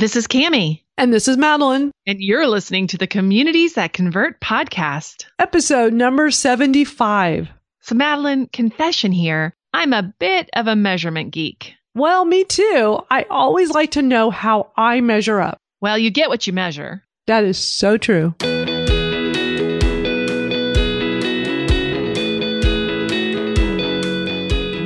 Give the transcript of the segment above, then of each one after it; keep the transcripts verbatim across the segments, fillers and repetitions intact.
This is Kami. And this is Madalyn. And you're listening to the Communities That Convert podcast. Episode number seventy-five. So Madalyn, confession here, I'm a bit of a measurement geek. Well, me too. I always like to know how I measure up. Well, you get what you measure. That is so true.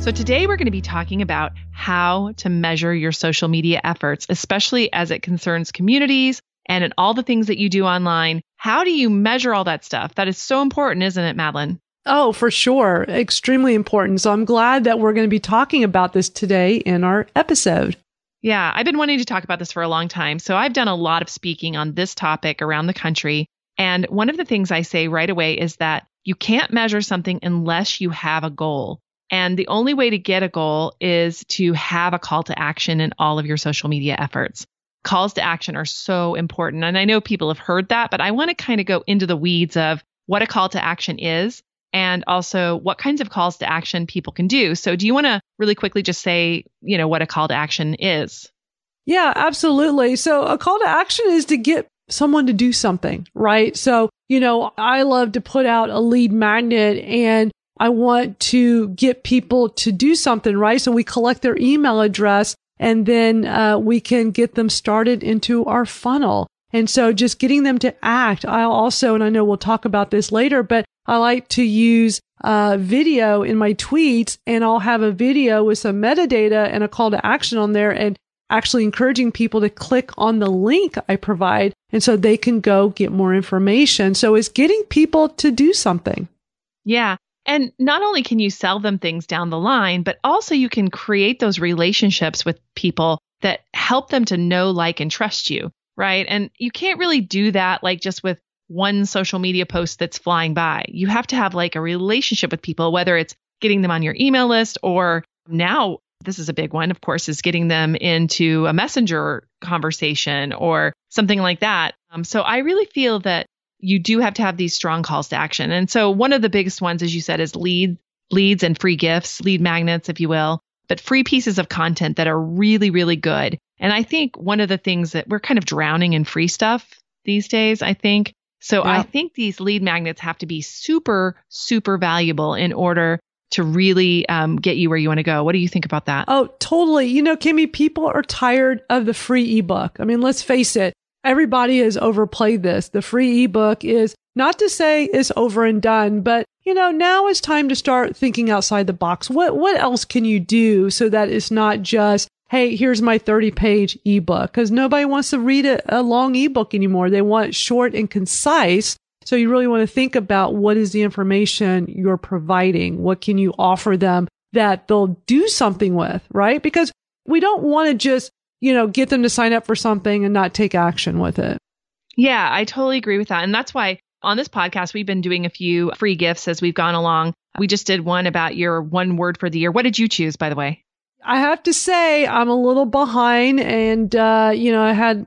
So today we're going to be talking about how to measure your social media efforts, especially as it concerns communities and in all the things that you do online. How do you measure all that stuff? That is so important, isn't it, Madalyn? Oh, for sure. Extremely important. So I'm glad that we're going to be talking about this today in our episode. Yeah, I've been wanting to talk about this for a long time. So I've done a lot of speaking on this topic around the country. And one of the things I say right away is that you can't measure something unless you have a goal. And the only way to get a goal is to have a call to action in all of your social media efforts. Calls to action are so important. And I know people have heard that, but I want to kind of go into the weeds of what a call to action is and also what kinds of calls to action people can do. So do you want to really quickly just say, you know, what a call to action is? Yeah, absolutely. So a call to action is to get someone to do something, right? So, you know, I love to put out a lead magnet and I want to get people to do something, right? So we collect their email address and then uh, we can get them started into our funnel. And so just getting them to act. I'll also, and I know we'll talk about this later, but I like to use uh, video in my tweets, and I'll have a video with some metadata and a call to action on there and actually encouraging people to click on the link I provide. And so they can go get more information. So it's getting people to do something. Yeah. And not only can you sell them things down the line, but also you can create those relationships with people that help them to know, like, and trust you, right? And you can't really do that like just with one social media post that's flying by. You have to have like a relationship with people, whether it's getting them on your email list or now, this is a big one, of course, is getting them into a messenger conversation or something like that. Um, so I really feel that you do have to have these strong calls to action. And so one of the biggest ones, as you said, is lead, leads and free gifts, lead magnets, if you will, but free pieces of content that are really, really good. And I think one of the things that we're kind of drowning in free stuff these days, I think. So yeah. I think these lead magnets have to be super, super valuable in order to really um, get you where you want to go. What do you think about that? Oh, totally. You know, Kami, people are tired of the free ebook. I mean, let's face it. Everybody has overplayed this. The free ebook is not to say it's over and done, but you know, now it's time to start thinking outside the box. What what else can you do so that it's not just, hey, here's my thirty page ebook? Because nobody wants to read a, a long ebook anymore. They want it short and concise. So you really want to think about what is the information you're providing? What can you offer them that they'll do something with, right? Because we don't want to just you know, get them to sign up for something and not take action with it. Yeah, I totally agree with that. And that's why on this podcast, we've been doing a few free gifts as we've gone along. We just did one about your one word for the year. What did you choose, by the way? I have to say I'm a little behind and, uh, you know, I had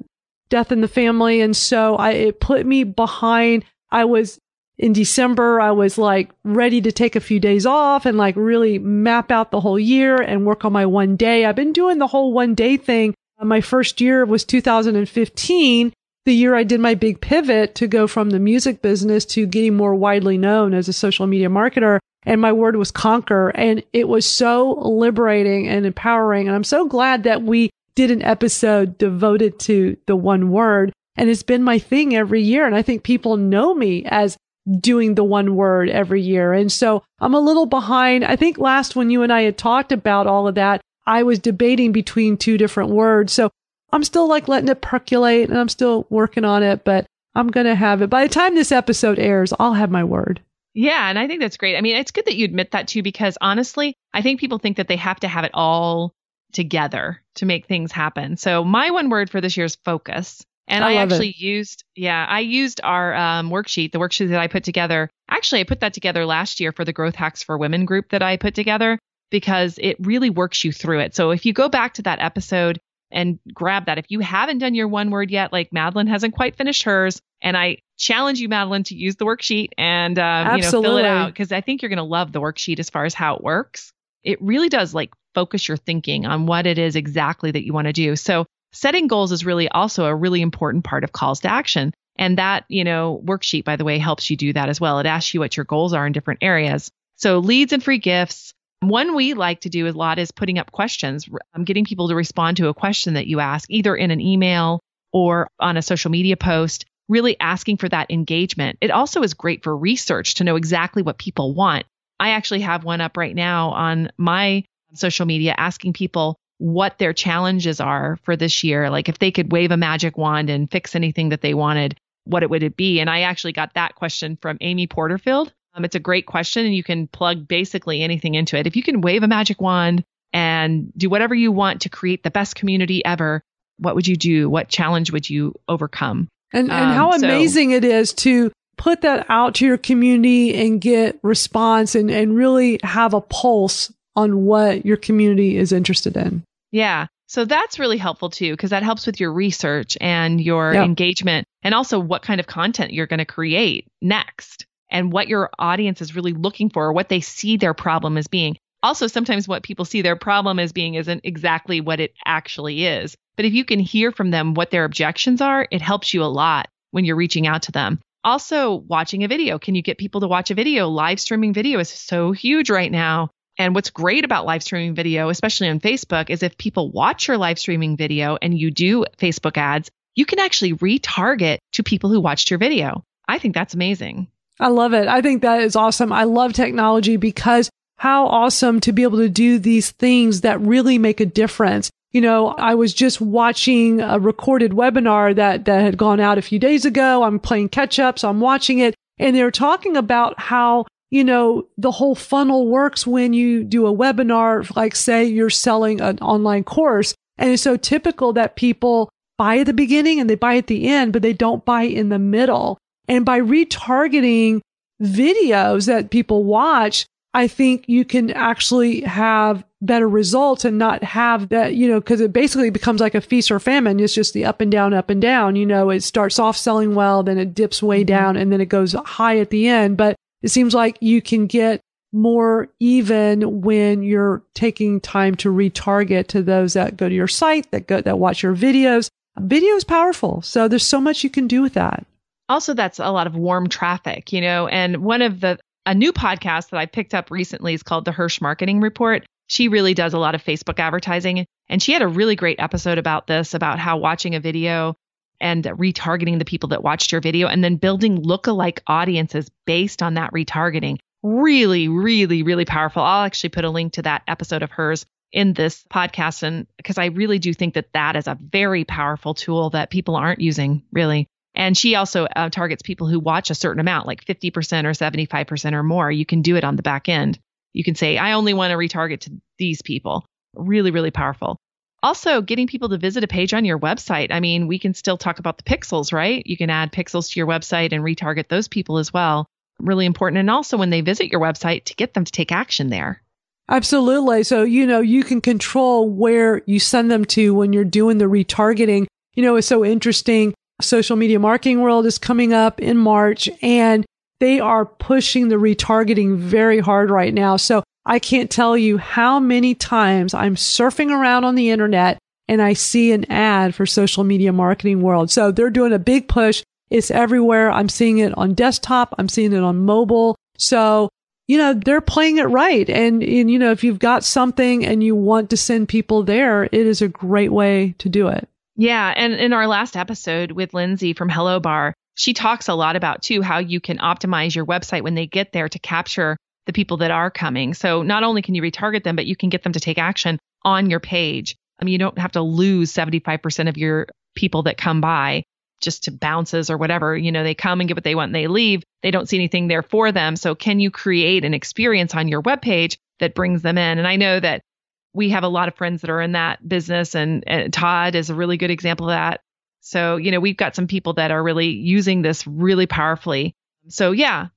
death in the family. And so I, it put me behind. I was in December, I was like ready to take a few days off and like really map out the whole year and work on my one day. I've been doing the whole one day thing. My first year was two thousand fifteen, the year I did my big pivot to go from the music business to getting more widely known as a social media marketer. And my word was conquer. And it was so liberating and empowering. And I'm so glad that we did an episode devoted to the one word, and it's been my thing every year. And I think people know me as doing the one word every year. And so I'm a little behind. I think last when you and I had talked about all of that, I was debating between two different words. So I'm still like letting it percolate and I'm still working on it, but I'm going to have it. By the time this episode airs, I'll have my word. Yeah. And I think that's great. I mean, it's good that you admit that too, because honestly, I think people think that they have to have it all together to make things happen. So my one word for this year is focus. And I, I actually it. used, yeah, I used our um, worksheet, the worksheet that I put together. Actually, I put that together last year for the Growth Hacks for Women group that I put together, because it really works you through it. So if you go back to that episode and grab that, if you haven't done your one word yet, like Madalyn hasn't quite finished hers, and I challenge you, Madalyn, to use the worksheet and um, you know, fill it out, because I think you're going to love the worksheet as far as how it works. It really does like focus your thinking on what it is exactly that you want to do. So setting goals is really also a really important part of calls to action. And that, you know, worksheet, by the way, helps you do that as well. It asks you what your goals are in different areas. So leads and free gifts. One we like to do a lot is putting up questions. I'm getting people to respond to a question that you ask, either in an email or on a social media post, really asking for that engagement. It also is great for research to know exactly what people want. I actually have one up right now on my social media asking people what their challenges are for this year. Like if they could wave a magic wand and fix anything that they wanted, what it would it be? And I actually got that question from Amy Porterfield. Um, it's a great question and you can plug basically anything into it. If you can wave a magic wand and do whatever you want to create the best community ever, what would you do? What challenge would you overcome? And, um, and how so, amazing it is to put that out to your community and get response and, and really have a pulse on what your community is interested in. Yeah. So that's really helpful too, because that helps with your research and your yep. engagement, and also what kind of content you're going to create next and what your audience is really looking for, what they see their problem as being. Also, sometimes what people see their problem as being isn't exactly what it actually is. But if you can hear from them what their objections are, it helps you a lot when you're reaching out to them. Also, watching a video. Can you get people to watch a video? Live streaming video is so huge right now. And what's great about live streaming video, especially on Facebook, is if people watch your live streaming video and you do Facebook ads, you can actually retarget to people who watched your video. I think that's amazing. I love it. I think that is awesome. I love technology, because how awesome to be able to do these things that really make a difference. You know, I was just watching a recorded webinar that, that had gone out a few days ago. I'm playing catch up, so I'm watching it. And they were talking about how, you know, the whole funnel works when you do a webinar, like say you're selling an online course. And it's so typical that people buy at the beginning and they buy at the end, but they don't buy in the middle. And by retargeting videos that people watch, I think you can actually have better results and not have that, you know, because it basically becomes like a feast or famine. It's just the up and down, up and down. You know, it starts off selling well, then it dips way down, and then it goes high at the end. But it seems like you can get more even when you're taking time to retarget to those that go to your site, that go, that watch your videos. Video is powerful. So there's so much you can do with that. Also, that's a lot of warm traffic, you know, and one of the A new podcast that I picked up recently is called the Hirsch Marketing Report. She really does a lot of Facebook advertising. And she had a really great episode about this, about how watching a video and retargeting the people that watched your video and then building lookalike audiences based on that retargeting. Really, really, really powerful. I'll actually put a link to that episode of hers in this podcast, and because I really do think that that is a very powerful tool that people aren't using, really. And she also uh, targets people who watch a certain amount, like fifty percent or seventy-five percent or more. You can do it on the back end. You can say, I only want to retarget to these people. Really, really powerful. Also, getting people to visit a page on your website. I mean, we can still talk about the pixels, right? You can add pixels to your website and retarget those people as well. Really important. And also when they visit your website, to get them to take action there. Absolutely. So, you know, you can control where you send them to when you're doing the retargeting. You know, it's so interesting. Social Media Marketing World is coming up in March, and they are pushing the retargeting very hard right now. So I can't tell you how many times I'm surfing around on the internet and I see an ad for Social Media Marketing World. So they're doing a big push. It's everywhere. I'm seeing it on desktop. I'm seeing it on mobile. So you know, they're playing it right. And, and, you know, if you've got something and you want to send people there, it is a great way to do it. Yeah. And in our last episode with Lindsay from Hello Bar, she talks a lot about, too, how you can optimize your website when they get there to capture the people that are coming. So not only can you retarget them, but you can get them to take action on your page. I mean, you don't have to lose seventy-five percent of your people that come by just to bounces or whatever. You know, they come and get what they want and they leave. They don't see anything there for them. So can you create an experience on your webpage that brings them in? And I know that we have a lot of friends that are in that business, and, and Todd is a really good example of that. So, you know, we've got some people that are really using this really powerfully. So yeah,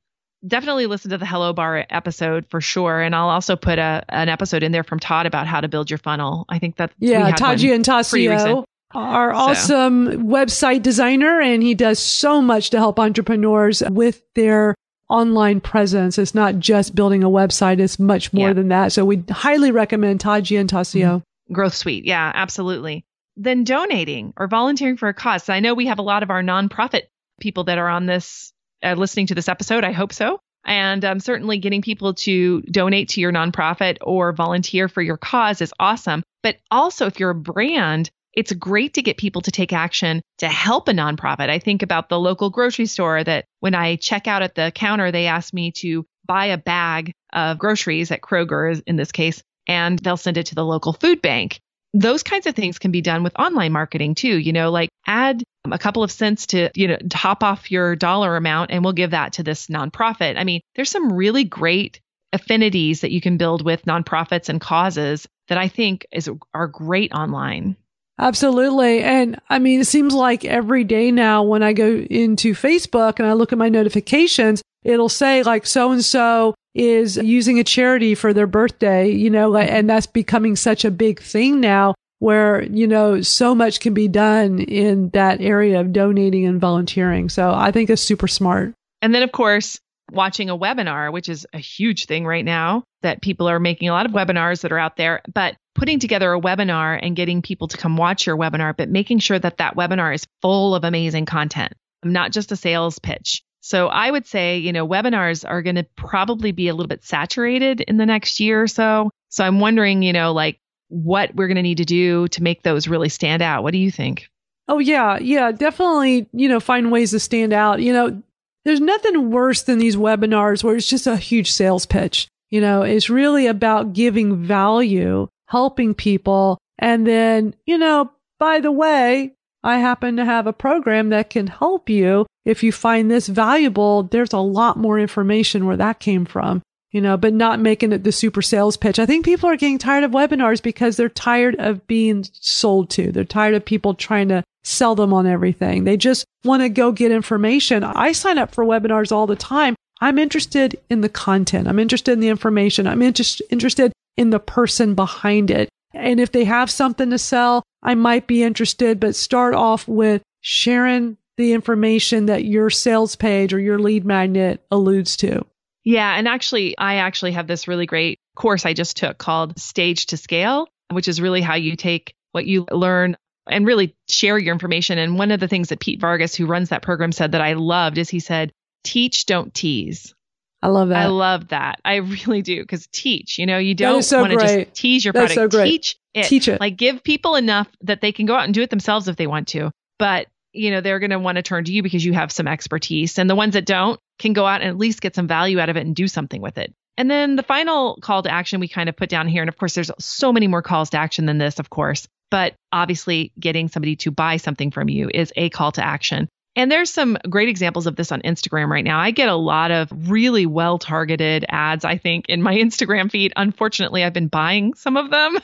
definitely listen to the Hello Bar episode for sure. And I'll also put a, an episode in there from Todd about how to build your funnel. I think that yeah, Todd Giannattasio, our so. awesome website designer, and he does so much to help entrepreneurs with their online presence. It's not just building a website; it's much more yeah. than that. So we highly recommend Todd Giannattasio. Mm-hmm. Growth Suite, yeah, absolutely. Then donating or volunteering for a cause. So I know we have a lot of our nonprofit people that are on this, uh, listening to this episode. I hope so. And um, certainly getting people to donate to your nonprofit or volunteer for your cause is awesome. But also, if you're a brand, it's great to get people to take action to help a nonprofit. I think about the local grocery store that when I check out at the counter, they ask me to buy a bag of groceries at Kroger, in this case, and they'll send it to the local food bank. Those kinds of things can be done with online marketing too, you know, like add a couple of cents to, you know, top off your dollar amount and we'll give that to this nonprofit. I mean, there's some really great affinities that you can build with nonprofits and causes that I think is are great online. Absolutely. And I mean, it seems like every day now when I go into Facebook and I look at my notifications, it'll say like so-and-so is using a charity for their birthday, you know, and that's becoming such a big thing now where, you know, so much can be done in that area of donating and volunteering. So I think it's super smart. And then, of course, watching a webinar, which is a huge thing right now, that people are making a lot of webinars that are out there, but putting together a webinar and getting people to come watch your webinar, but making sure that that webinar is full of amazing content, not just a sales pitch. So I would say, you know, webinars are going to probably be a little bit saturated in the next year or so. So I'm wondering, you know, like what we're going to need to do to make those really stand out. What do you think? Oh, yeah. Yeah, definitely, you know, find ways to stand out. You know, there's nothing worse than these webinars where it's just a huge sales pitch. You know, it's really about giving value, helping people. And then, you know, by the way, I happen to have a program that can help you. If you find this valuable, there's a lot more information where that came from, you know, but not making it the super sales pitch. I think people are getting tired of webinars because they're tired of being sold to. They're tired of people trying to sell them on everything. They just want to go get information. I sign up for webinars all the time. I'm interested in the content. I'm interested in the information. I'm inter- interested in the person behind it. And if they have something to sell, I might be interested, but start off with sharing the information that your sales page or your lead magnet alludes to. Yeah. And actually, I actually have this really great course I just took called Stage to Scale, which is really how you take what you learn and really share your information. And one of the things that Pete Vargas, who runs that program, said that I loved is he said, teach, don't tease. I love that. I love that. I really do. Because teach, you know, you don't so want to just tease your product. So teach it. Teach it. Like give people enough that they can go out and do it themselves if they want to. But, you know, they're going to want to turn to you because you have some expertise. And the ones that don't can go out and at least get some value out of it and do something with it. And then the final call to action we kind of put down here. And of course, there's so many more calls to action than this, of course. But obviously, getting somebody to buy something from you is a call to action. And there's some great examples of this on Instagram right now. I get a lot of really well-targeted ads, I think, in my Instagram feed. Unfortunately, I've been buying some of them.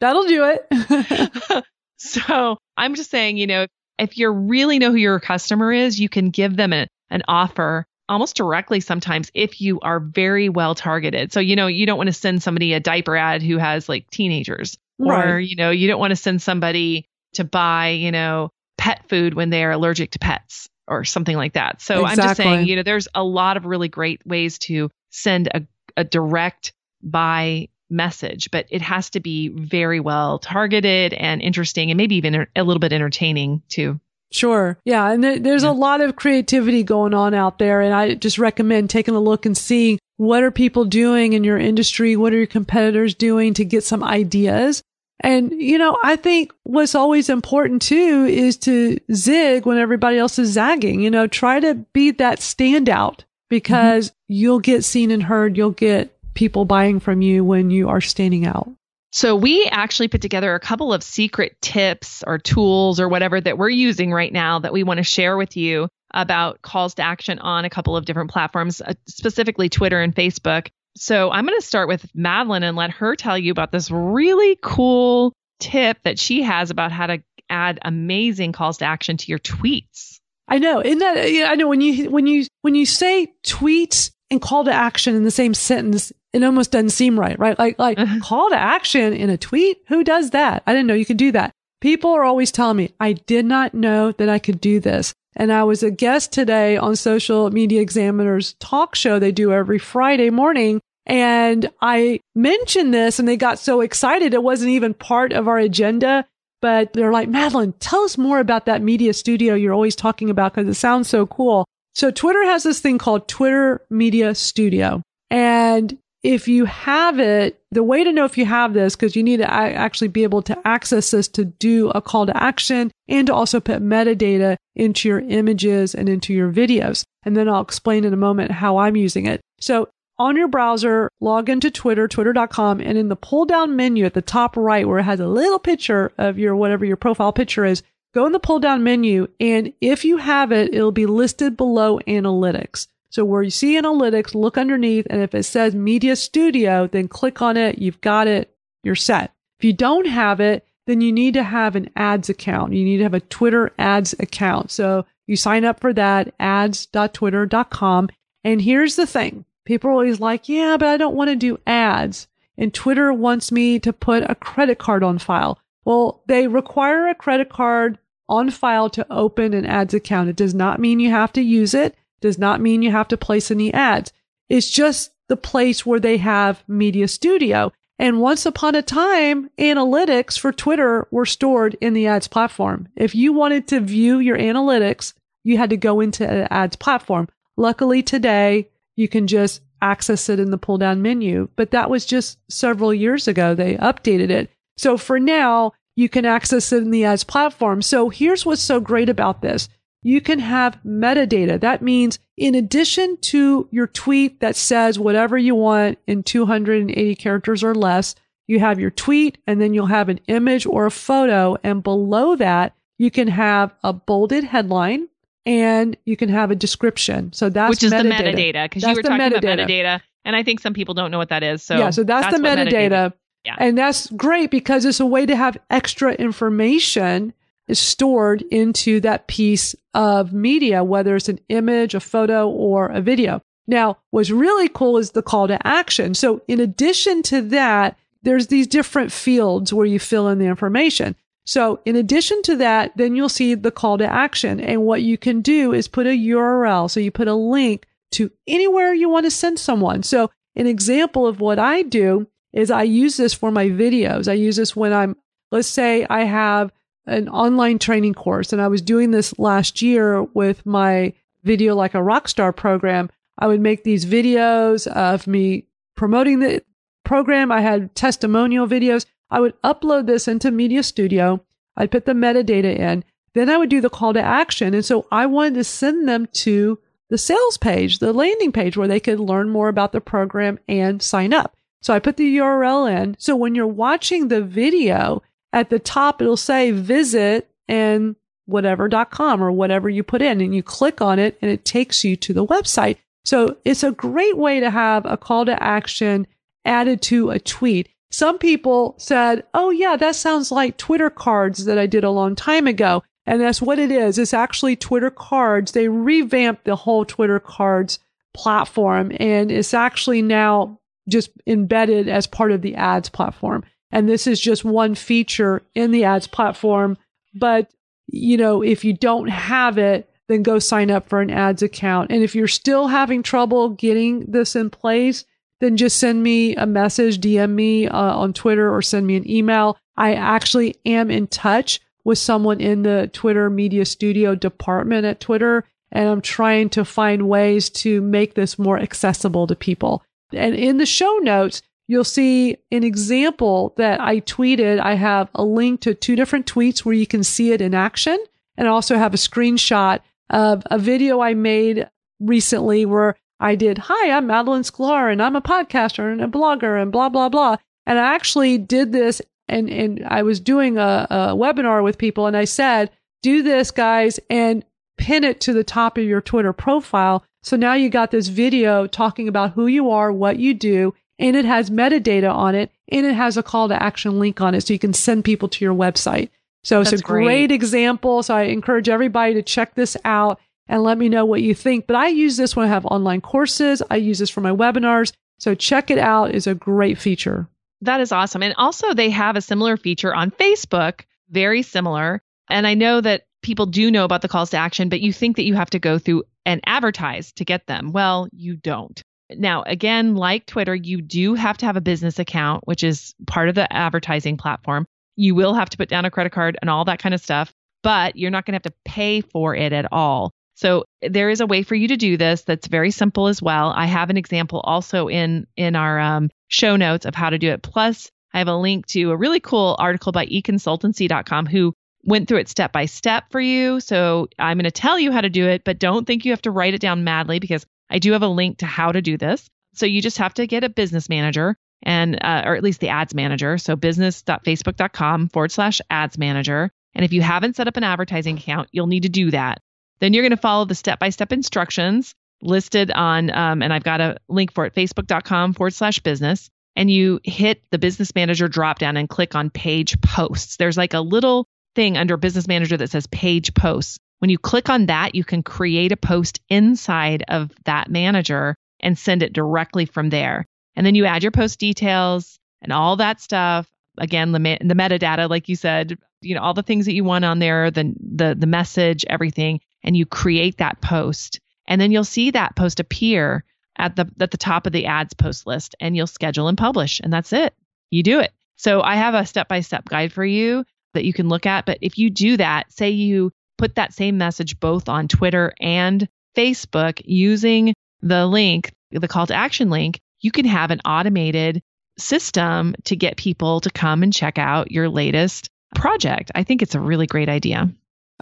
That'll do it. So I'm just saying, you know, if you really know who your customer is, you can give them a, an offer almost directly sometimes if you are very well-targeted. So, you know, you don't want to send somebody a diaper ad who has like teenagers. Right. Or, you know, you don't want to send somebody to buy, you know, pet food when they're allergic to pets or something like that. So exactly. I'm just saying, you know, there's a lot of really great ways to send a, a direct buy message, but it has to be very well targeted and interesting and maybe even a little bit entertaining too. Sure. Yeah. And th- there's yeah. a lot of creativity going on out there. And I just recommend taking a look and seeing what are people doing in your industry? What are your competitors doing to get some ideas? And, you know, I think what's always important too is to zig when everybody else is zagging, you know, try to be that standout because mm-hmm. you'll get seen and heard. You'll get people buying from you when you are standing out. So we actually put together a couple of secret tips or tools or whatever that we're using right now that we want to share with you about calls to action on a couple of different platforms, uh, specifically Twitter and Facebook. So I'm going to start with Madalyn and let her tell you about this really cool tip that she has about how to add amazing calls to action to your tweets. I know. Isn't that, yeah, I know when you when you when you say tweets and call to action in the same sentence, it almost doesn't seem right, right? Like, like call to action in a tweet? Who does that? I didn't know you could do that. People are always telling me, I did not know that I could do this. And I was a guest today on Social Media Examiner's talk show they do every Friday morning. And I mentioned this and they got so excited. It wasn't even part of our agenda, but they're like, Madalyn, tell us more about that media studio you're always talking about because it sounds so cool. So Twitter has this thing called Twitter Media Studio. And if you have it, the way to know if you have this, because you need to actually be able to access this to do a call to action and to also put metadata into your images and into your videos. And then I'll explain in a moment how I'm using it. So on your browser, log into Twitter, twitter dot com, and in the pull down menu at the top right where it has a little picture of your whatever your profile picture is, go in the pull down menu. And if you have it, it'll be listed below analytics. So where you see analytics, look underneath, and if it says Media Studio, then click on it. You've got it. You're set. If you don't have it, then you need to have an ads account. You need to have a Twitter ads account. So you sign up for that, ads dot twitter dot com. And here's the thing. People are always like, yeah, but I don't want to do ads. And Twitter wants me to put a credit card on file. Well, they require a credit card on file to open an ads account. It does not mean you have to use it. Does not mean you have to place any ads. It's just the place where they have Media Studio. And once upon a time, analytics for Twitter were stored in the ads platform. If you wanted to view your analytics, you had to go into the ads platform. Luckily today, you can just access it in the pull down menu. But that was just several years ago. They updated it. So for now, you can access it in the ads platform. So here's what's so great about this. You can have metadata. That means in addition to your tweet that says whatever you want in two hundred eighty characters or less, you have your tweet and then you'll have an image or a photo. And below that, you can have a bolded headline and you can have a description. So that's Which is metadata. the metadata, because you were talking metadata. about metadata. And I think some people don't know what that is. So yeah, so that's, that's the metadata. metadata. Yeah. And that's great because it's a way to have extra information is stored into that piece of media, whether it's an image, a photo, or a video. Now, what's really cool is the call to action. So in addition to that, there's these different fields where you fill in the information. So in addition to that, then you'll see the call to action. And what you can do is put a U R L. So you put a link to anywhere you want to send someone. So an example of what I do is I use this for my videos. I use this when I'm, let's say I have an online training course. And I was doing this last year with my Video Like a rock star program. I would make these videos of me promoting the program. I had testimonial videos. I would upload this into Media Studio. I'd put the metadata in. Then I would do the call to action. And so I wanted to send them to the sales page, the landing page where they could learn more about the program and sign up. So I put the U R L in. So when you're watching the video, at the top, it'll say visit and whatever dot com or whatever you put in, and you click on it and it takes you to the website. So it's a great way to have a call to action added to a tweet. Some people said, oh yeah, that sounds like Twitter cards that I did a long time ago. And that's what it is. It's actually Twitter cards. They revamped the whole Twitter cards platform and it's actually now just embedded as part of the ads platform. And this is just one feature in the ads platform. But, you know, if you don't have it, then go sign up for an ads account. And if you're still having trouble getting this in place, then just send me a message, D M me uh, on Twitter or send me an email. I actually am in touch with someone in the Twitter Media Studio department at Twitter, and I'm trying to find ways to make this more accessible to people. And in the show notes, you'll see an example that I tweeted. I have a link to two different tweets where you can see it in action, and I also have a screenshot of a video I made recently where I did, hi, I'm Madalyn Sklar, and I'm a podcaster and a blogger and blah, blah, blah. And I actually did this, and, and I was doing a, a webinar with people, and I said, do this, guys, and pin it to the top of your Twitter profile. So now you got this video talking about who you are, what you do, and it has metadata on it, and it has a call to action link on it, so you can send people to your website. So That's it's a great, great example. So I encourage everybody to check this out and let me know what you think. But I use this when I have online courses. I use this for my webinars. So check it out. It's a great feature. That is awesome. And also they have a similar feature on Facebook, very similar. And I know that people do know about the calls to action, but you think that you have to go through and advertise to get them. Well, you don't. Now, again, like Twitter, you do have to have a business account, which is part of the advertising platform. You will have to put down a credit card and all that kind of stuff, but you're not going to have to pay for it at all. So there is a way for you to do this that's very simple as well. I have an example also in, in our um, show notes of how to do it. Plus, I have a link to a really cool article by e consultancy dot com who went through it step by step for you. So I'm going to tell you how to do it, but don't think you have to write it down madly, because I do have a link to how to do this. So you just have to get a business manager and uh, or at least the ads manager. So business.facebook.com forward slash ads manager. And if you haven't set up an advertising account, you'll need to do that. Then you're going to follow the step-by-step instructions listed on, um, and I've got a link for it, facebook.com forward slash business. And you hit the business manager dropdown and click on page posts. There's like a little thing under business manager that says page posts. When you click on that, you can create a post inside of that manager and send it directly from there. And then you add your post details and all that stuff. Again, the, ma- the metadata, like you said, you know, all the things that you want on there, the, the, the message, everything. And you create that post, and then you'll see that post appear at the at the top of the ads post list, and you'll schedule and publish, and that's it. You do it. So I have a step-by-step guide for you that you can look at. But if you do that, say you put that same message both on Twitter and Facebook using the link, the call to action link, you can have an automated system to get people to come and check out your latest project. I think it's a really great idea.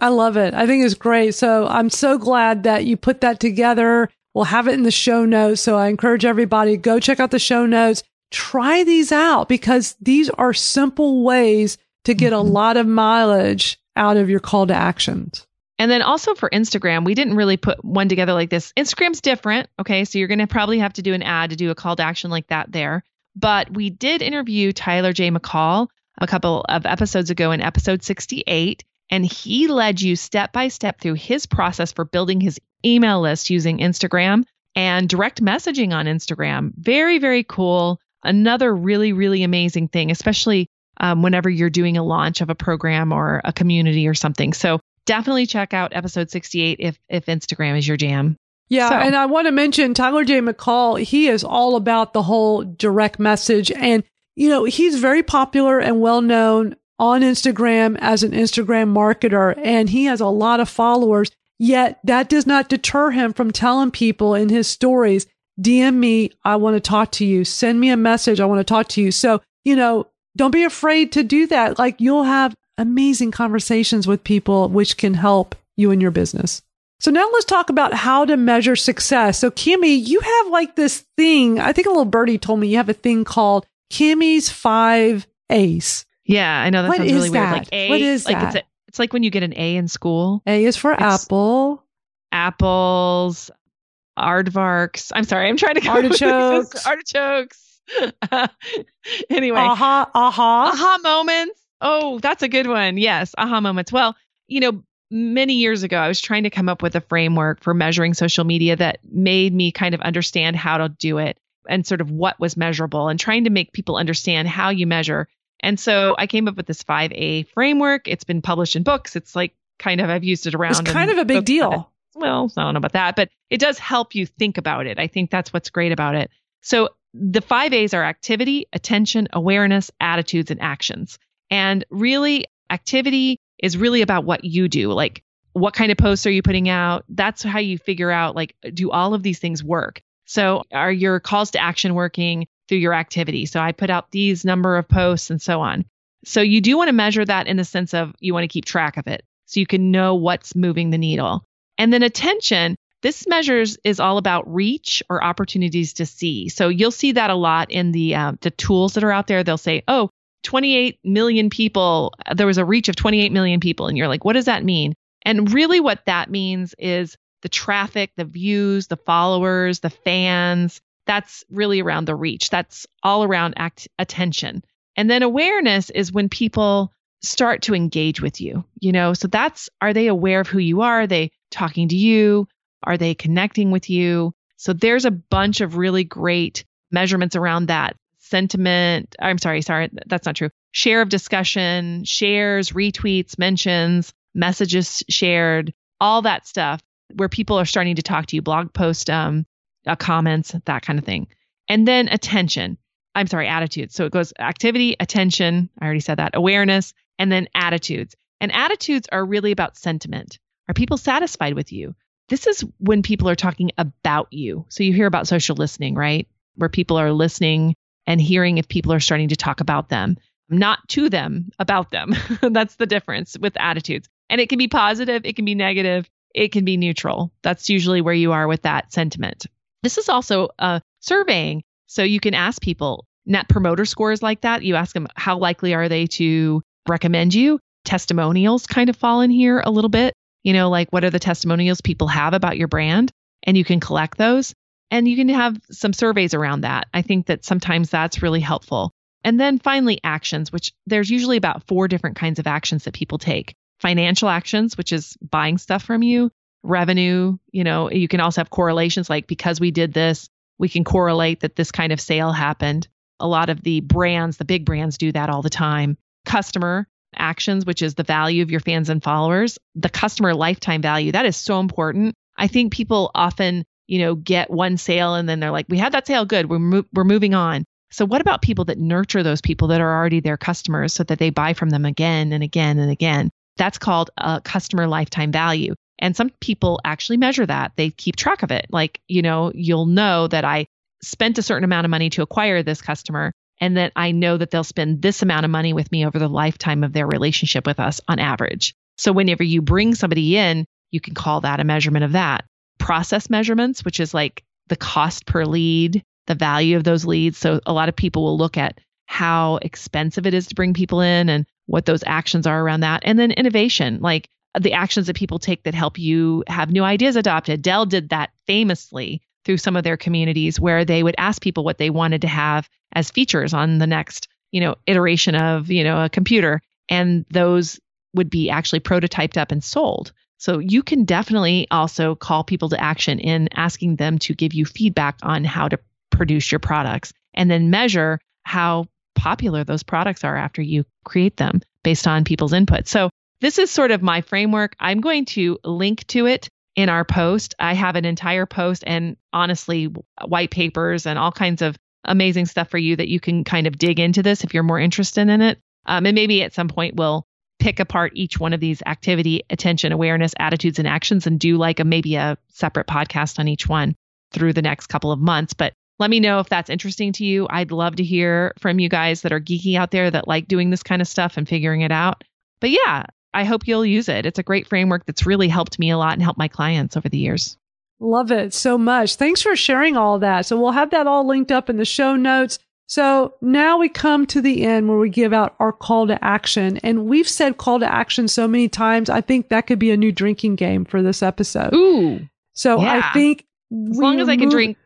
I love it. I think it's great. So I'm so glad that you put that together. We'll have it in the show notes. So I encourage everybody, go check out the show notes. Try these out, because these are simple ways to get a lot of mileage out of your call to actions. And then also for Instagram, we didn't really put one together like this. Instagram's different. Okay. So you're going to probably have to do an ad to do a call to action like that there. But we did interview Tyler J. McCall a couple of episodes ago in episode sixty-eight. And he led you step by step through his process for building his email list using Instagram and direct messaging on Instagram. Very, very cool. Another really, really amazing thing, especially um, whenever you're doing a launch of a program or a community or something. So definitely check out episode sixty-eight if if Instagram is your jam. Yeah. So. And I want to mention Tyler J. McCall. He is all about the whole direct message. And, you know, he's very popular and well-known on Instagram as an Instagram marketer, and he has a lot of followers, yet that does not deter him from telling people in his stories, D M me, I want to talk to you, send me a message, I want to talk to you. So, you know, don't be afraid to do that. Like, you'll have amazing conversations with people, which can help you in your business. So now let's talk about how to measure success. So Kami, you have like this thing, I think a little birdie told me you have a thing called Kami's five A's. Yeah, I know that what sounds really that? weird. Like A, what is like that? It's, a, it's like when you get an A in school. A is for it's apple. Apples, aardvarks. I'm sorry, I'm trying to come artichokes. With artichokes. Uh, anyway. Aha, uh-huh, aha. Uh-huh. Aha moments. Oh, that's a good one. Yes, aha moments. Well, you know, many years ago, I was trying to come up with a framework for measuring social media that made me kind of understand how to do it and sort of what was measurable, and trying to make people understand how you measure. And so I came up with this five A framework. It's been published in books. It's like kind of, I've used it around. It's kind of a big deal. Well, I don't know about that, but it does help you think about it. I think that's what's great about it. So the five A's are activity, attention, awareness, attitudes, and actions. And really, activity is really about what you do. Like, what kind of posts are you putting out? That's how you figure out, like, do all of these things work? So are your calls to action working through your activity? So I put out these number of posts and so on. So you do want to measure that in the sense of you want to keep track of it so you can know what's moving the needle. And then attention, this measures is all about reach or opportunities to see. So you'll see that a lot in the uh, the tools that are out there. They'll say, oh, twenty-eight million people, there was a reach of twenty-eight million people. And you're like, what does that mean? And really what that means is the traffic, the views, the followers, the fans. That's really around the reach. That's all around act- attention. And then awareness is when people start to engage with you, you know, so that's, are they aware of who you are? Are they talking to you? Are they connecting with you? So there's a bunch of really great measurements around that. Sentiment, I'm sorry, sorry, that's not true. Share of discussion, shares, retweets, mentions, messages shared, all that stuff where people are starting to talk to you, blog post, um, uh, comments, that kind of thing. And then attention. I'm sorry, attitudes. So it goes activity, attention, I already said that, awareness, and then attitudes. And attitudes are really about sentiment. Are people satisfied with you? This is when people are talking about you. So you hear about social listening, right? Where people are listening and hearing if people are starting to talk about them, not to them, about them. That's the difference with attitudes. And it can be positive, it can be negative, it can be neutral. That's usually where you are with that sentiment. This is also uh, surveying. So you can ask people, net promoter scores like that. You ask them, how likely are they to recommend you? Testimonials kind of fall in here a little bit. You know, like what are the testimonials people have about your brand? And you can collect those. And you can have some surveys around that. I think that sometimes that's really helpful. And then finally, actions, which there's usually about four different kinds of actions that people take. Financial actions, which is buying stuff from you, revenue, you know, you can also have correlations like because we did this, we can correlate that this kind of sale happened. A lot of the brands, the big brands do that all the time. Customer actions, which is the value of your fans and followers, the customer lifetime value, that is so important. I think people often, you know, get one sale and then they're like, we had that sale, good, we're, mo- we're moving on. So what about people that nurture those people that are already their customers so that they buy from them again and again and again? That's called a customer lifetime value. And some people actually measure that. They keep track of it. Like, you know, you'll know that I spent a certain amount of money to acquire this customer, and that I know that they'll spend this amount of money with me over the lifetime of their relationship with us on average. So whenever you bring somebody in, you can call that a measurement of that. Process measurements, which is like the cost per lead, the value of those leads. So a lot of people will look at how expensive it is to bring people in and what those actions are around that. And then innovation, like the actions that people take that help you have new ideas adopted. Dell did that famously through some of their communities where they would ask people what they wanted to have as features on the next, you know, iteration of, you know, a computer. And those would be actually prototyped up and sold. So you can definitely also call people to action in asking them to give you feedback on how to produce your products, and then measure how popular those products are after you create them based on people's input. So this is sort of my framework. I'm going to link to it in our post. I have an entire post and honestly, white papers and all kinds of amazing stuff for you that you can kind of dig into this if you're more interested in it. Um, and maybe at some point we'll pick apart each one of these activity, attention, awareness, attitudes, and actions, and do like a maybe a separate podcast on each one through the next couple of months. But let me know if that's interesting to you. I'd love to hear from you guys that are geeky out there that like doing this kind of stuff and figuring it out. But yeah, I hope you'll use it. It's a great framework that's really helped me a lot and helped my clients over the years. Love it so much. Thanks for sharing all that. So we'll have that all linked up in the show notes. So now we come to the end where we give out our call to action. And we've said call to action so many times. I think that could be a new drinking game for this episode. Ooh. So yeah. I think as long as I can drink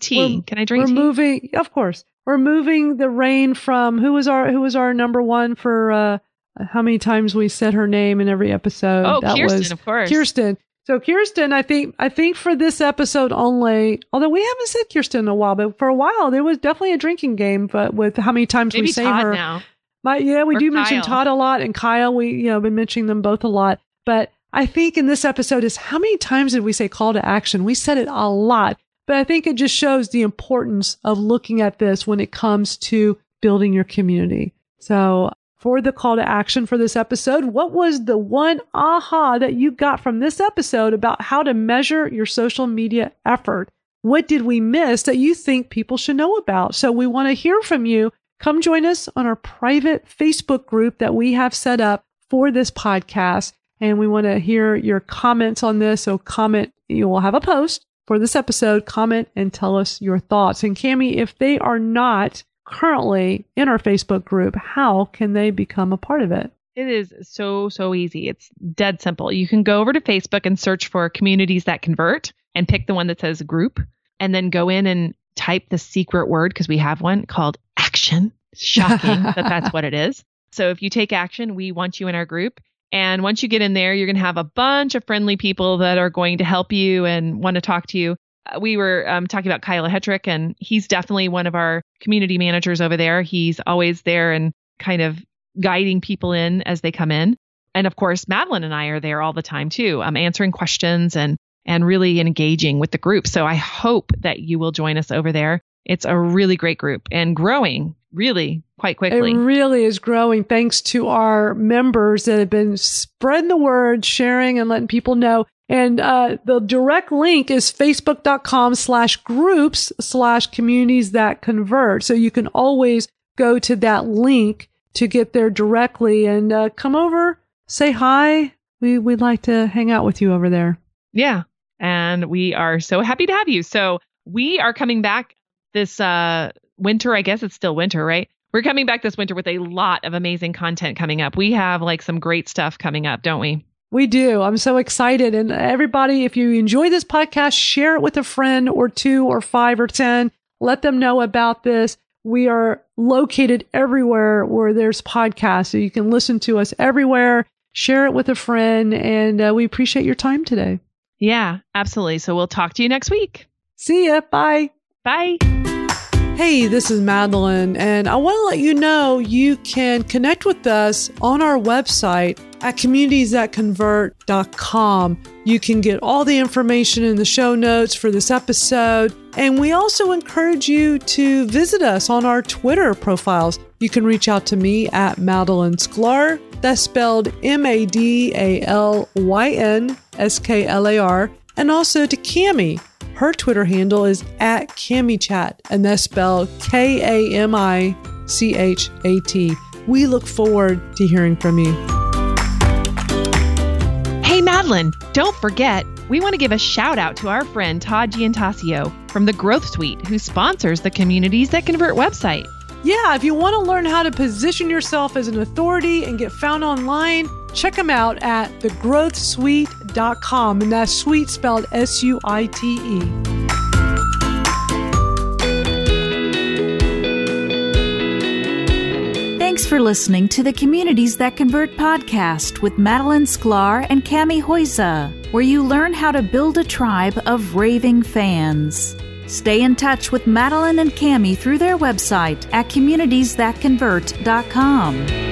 tea. Can I drink tea? We're moving, of course. We're moving the reign from who was our who was our number one for uh, how many times we said her name in every episode. Oh, that Kirsten, was, of course. Kirsten. So Kirsten, I think, I think for this episode only, although we haven't said Kirsten in a while, but for a while there was definitely a drinking game. But with how many times Maybe we say Todd her, now. My, yeah, we or do Kyle. Mention Todd a lot, and Kyle. We you know been mentioning them both a lot. But I think in this episode is how many times did we say call to action? We said it a lot, but I think it just shows the importance of looking at this when it comes to building your community. So for the call to action for this episode. What was the one aha that you got from this episode about how to measure your social media effort? What did we miss that you think people should know about? So we want to hear from you. Come join us on our private Facebook group that we have set up for this podcast. And we want to hear your comments on this. So comment, you will have a post for this episode, comment and tell us your thoughts. And Kami, if they are not currently in our Facebook group, how can they become a part of it? It is so, so easy. It's dead simple. You can go over to Facebook and search for Communities That Convert and pick the one that says group, and then go in and type the secret word, because we have one called action. Shocking that that's what it is. So if you take action, we want you in our group. And once you get in there, you're going to have a bunch of friendly people that are going to help you and want to talk to you. We were um, talking about Kyla Hedrick, and he's definitely one of our community managers over there. He's always there and kind of guiding people in as they come in. And of course, Madalyn and I are there all the time too. I'm answering questions and and really engaging with the group. So I hope that you will join us over there. It's a really great group and growing really quite quickly. It really is growing thanks to our members that have been spreading the word, sharing and letting people know. And uh, the direct link is facebook.com slash groups slash communities that convert. So you can always go to that link to get there directly and uh, come over, say hi. We, we'd like to hang out with you over there. Yeah. And we are so happy to have you. So we are coming back this uh, winter. I guess it's still winter, right? We're coming back this winter with a lot of amazing content coming up. We have like some great stuff coming up, don't we? We do. I'm so excited. And everybody, if you enjoy this podcast, share it with a friend or two or five or ten. Let them know about this. We are located everywhere where there's podcasts. So you can listen to us everywhere. Share it with a friend. And uh, we appreciate your time today. Yeah, absolutely. So we'll talk to you next week. See ya. Bye. Bye. Hey, this is Madalyn, and I want to let you know you can connect with us on our website at communities that convert dot com. You can get all the information in the show notes for this episode, and we also encourage you to visit us on our Twitter profiles. You can reach out to me at Madalyn Sklar. That's spelled M A D A L Y N S K L A R, and also to Kami. Her Twitter handle is at KamiChat, and that's spelled K A M I C H A T. We look forward to hearing from you. Hey, Madalyn, don't forget, we want to give a shout out to our friend Todd Giannattasio from the Growth Suite, who sponsors the Communities That Convert website. Yeah, if you want to learn how to position yourself as an authority and get found online, check them out at the growth suite dot com, and that's suite spelled S U I T E. Thanks for listening to the Communities That Convert podcast with Madalyn Sklar and Kami Huyse, where you learn how to build a tribe of raving fans. Stay in touch with Madalyn and Kami through their website at communities that convert dot com.